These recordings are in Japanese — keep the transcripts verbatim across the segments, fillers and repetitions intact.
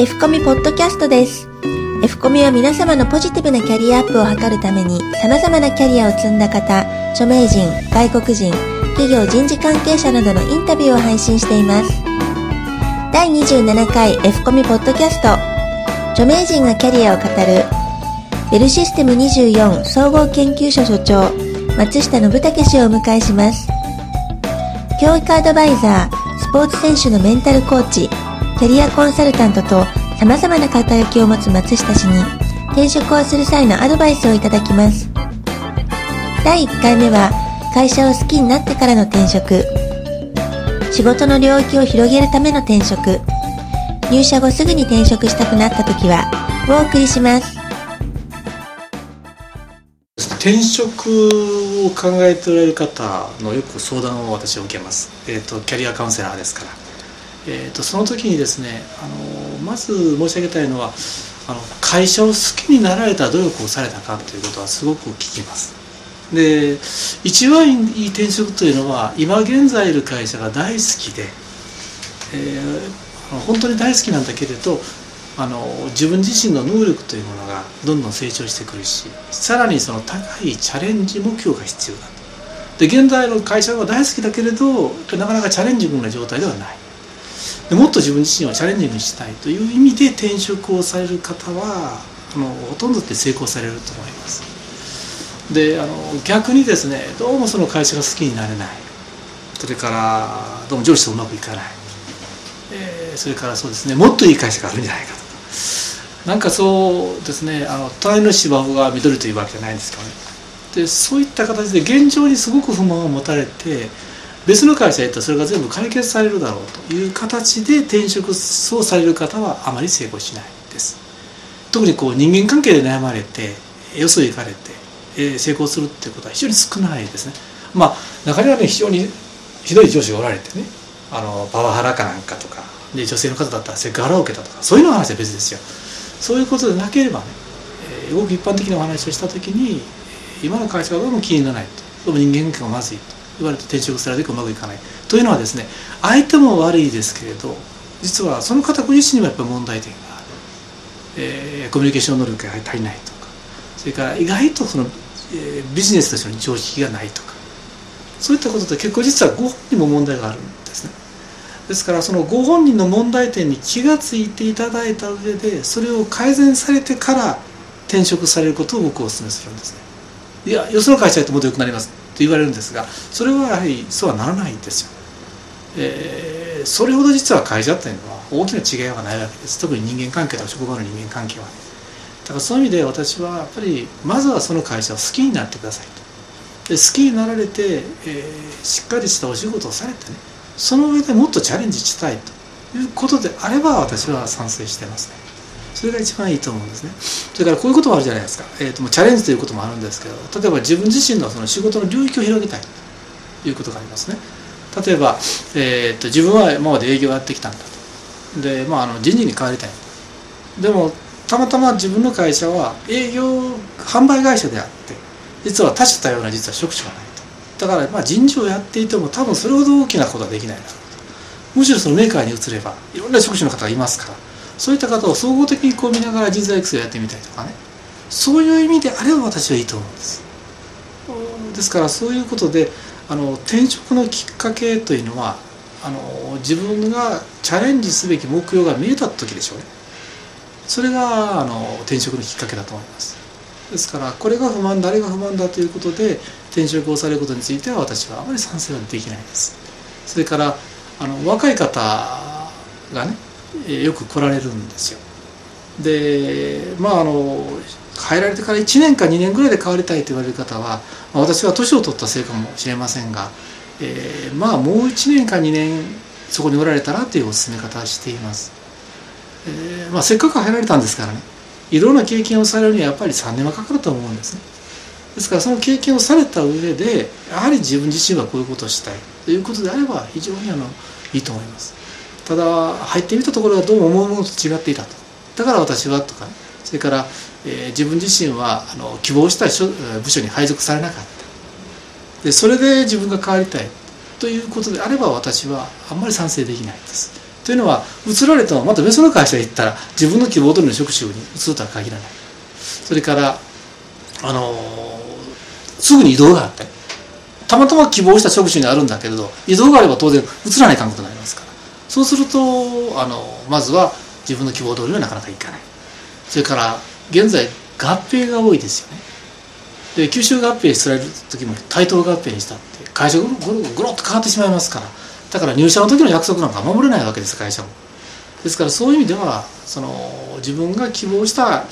F コミポッドキャストです。 F コミは皆様のポジティブなキャリアアップを図るために様々なキャリアを積んだ方、著名人、外国人、企業人事関係者などのインタビューを配信しています。だいにじゅうななかい F コミポッドキャスト、著名人がキャリアを語る。ベルシステムにじゅうよん総合研究所所長松下信武氏をお迎えします。教育アドバイザー、スポーツ選手のメンタルコーチ、キャリアコンサルタントと様々な肩書きを持つ松下氏に転職をする際のアドバイスをいただきます。だいいっかいめは会社を好きになってからの転職、仕事の領域を広げるための転職、入社後すぐに転職したくなった時はをお送りします。転職を考えておられる方のよく相談を私は受けます、えーと、キャリアカウンセラーですから、えーと、その時にですね、あのまず申し上げたいのはあの会社を好きになられた努力をされたかということはすごく聞きます。で、一番いい転職というのは今現在いる会社が大好きで、えー、本当に大好きなんだけれどあの自分自身の能力というものがどんどん成長してくるし、さらにその高いチャレンジ目標が必要だと。で、現在の会社は大好きだけれどなかなかチャレンジングな状態ではない。で、もっと自分自身をチャレンジングにしたいという意味で転職をされる方はあのほとんどって成功されると思います。で、あの逆にですね、どうもその会社が好きになれない、それからどうも上司とうまくいかない、えー、それからそうですね、もっといい会社があるんじゃないかと、なんかそうですね、あの隣の芝生が緑というわけじゃないんですけどね。で、そういった形で現状にすごく不満を持たれて別の会社へ行ったらそれが全部解決されるだろうという形で転職をされる方はあまり成功しないです。特にこう人間関係で悩まれてよそ行かれて、えー、成功するっていうことは非常に少ないですね。まあ中にはね、非常にひどい上司がおられてね、あのパワハラかなんかとかで、女性の方だったらセクハラを受けたとか、そういうの話は別ですよ。そういうことでなければね、えー、ごく一般的なお話をしたときに、今の会社がどうも気にならないと、どうも人間関係がまずいと言われて転職されるとうまくいかないというのはですね、相手も悪いですけれど、実はその方ご自身にもやっぱり問題点がある、えー、コミュニケーション能力が足りないとか、それから意外とその、えー、ビジネスとしての常識がないとか、そういったことって結構実はご本人も問題があるんですね。ですからそのご本人の問題点に気がついていただいた上でそれを改善されてから転職されることを僕はお勧めするんですね。いや、よその会社へともっと良くなりますと言われるんですが、それはやはりそうはならないんですよ。えー、それほど実は会社というのは大きな違いはないわけです。特に人間関係とか職場の人間関係はね。だからそういう意味で私はやっぱりまずはその会社を好きになってくださいと。で、好きになられて、えー、しっかりしたお仕事をされてね、その上でもっとチャレンジしたいということであれば私は賛成してますね。それが一番いいと思うんですね。それからこういうこともあるじゃないですか、えー、ともうチャレンジということもあるんですけど、例えば自分自身のその仕事の領域を広げたいということがありますね。例えば、えー、と自分は今まで営業をやってきたんだと。で、まあ、あの人事に変わりたい。でもたまたま自分の会社は営業販売会社であって、実は多種多様な実は職種がない。だからまあ人事をやっていても多分それほど大きなことはできないなと。むしろそのメーカーに移ればいろんな職種の方がいますから、そういった方を総合的にこう見ながら人材育成をやってみたりとかね、そういう意味であれば私はいいと思うんです。ですからそういうことであの転職のきっかけというのはあの自分がチャレンジすべき目標が見えた時でしょうね。それがあの転職のきっかけだと思います。ですからこれが不満だ、あれが不満だということで転職をされることについては私はあまり賛成はできないです。それからあの若い方がね、えー、よく来られるんですよ。で、まああの入られてからいちねんかにねんぐらいで変わりたいと言われる方は、まあ、私は年を取ったせいかもしれませんが、えー、まあもういちねんかにねんそこにおられたらというお勧め方をしています。えーまあ、せっかく入られたんですからね、いろんな経験をされるにはやっぱりさんねんはかかると思うんですね。ですからその経験をされた上でやはり自分自身はこういうことをしたいということであれば非常にあのいいと思います。ただ入ってみたところがどうも思うものと違っていたと。だから私はとか、ね、それから、えー、自分自身はあの希望した部署に配属されなかった。でそれで自分が変わりたいということであれば私はあんまり賛成できないです。というのは、移られてもまた別の会社へ行ったら自分の希望通りの職種に移るとは限らない。それからあのすぐに移動があって、たまたま希望した職種にあるんだけれど、移動があれば当然移らないかんことになりますから、そうするとあのまずは自分の希望通りにはなかなかいかない。それから現在合併が多いですよね。で、吸収合併される時も対等合併にしたって会社がゴロゴロっと変わってしまいますから、だから入社の時の約束なんか守れないわけです、会社も。ですからそういう意味では、その自分が希望した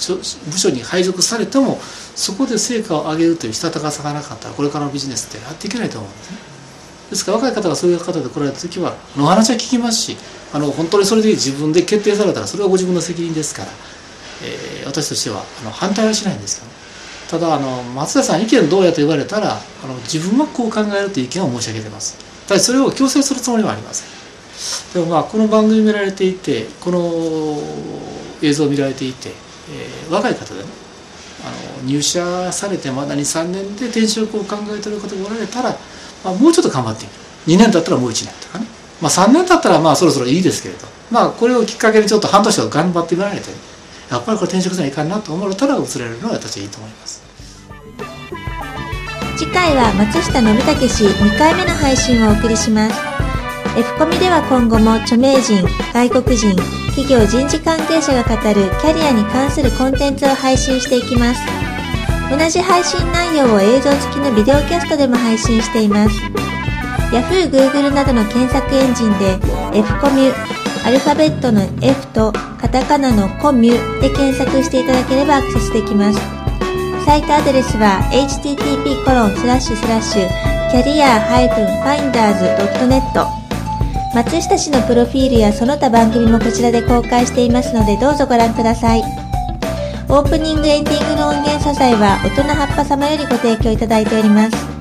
部署に配属されてもそこで成果を上げるというしたたかさがなかったら、これからのビジネスってやっていけないと思うんですね。ですから若い方がそういう方で来られた時はお話は聞きますし、あの本当にそれで自分で決定されたらそれはご自分の責任ですから、えー、私としてはあの反対はしないんですけどね。ただあの松田さん意見どうやと言われたら、あの自分はこう考えるという意見を申し上げてます。ただそれを強制するつもりはありません。でもまあこの番組見られていて、この映像を見られていて、えー、若い方でね、あの入社されてまだにさんねんで転職を考えている方がおられたら、まあ、もうちょっと頑張ってみる。にねん経ったらもういちねんとかね、まあ、さんねん経ったらまあそろそろいいですけれど、まあ、これをきっかけにちょっと半年間頑張ってみられて、やっぱりこれ転職じゃないかなと思ったら移れるのが私はいいと思います。次回は松下信武氏にかいめの配信をお送りします。F コミでは今後も著名人、外国人、企業人事関係者が語るキャリアに関するコンテンツを配信していきます。同じ配信内容を映像付きのビデオキャストでも配信しています。Yahoo、Google などの検索エンジンで F コミュ、アルファベットの F とカタカナのコミュで検索していただければアクセスできます。サイトアドレスは エイチティーティーピーコロンスラッシュスラッシュキャリアファインダーズドットネット。松下氏のプロフィールやその他番組もこちらで公開していますので、どうぞご覧ください。オープニングエンディングの音源素材は大人葉っぱ様よりご提供いただいております。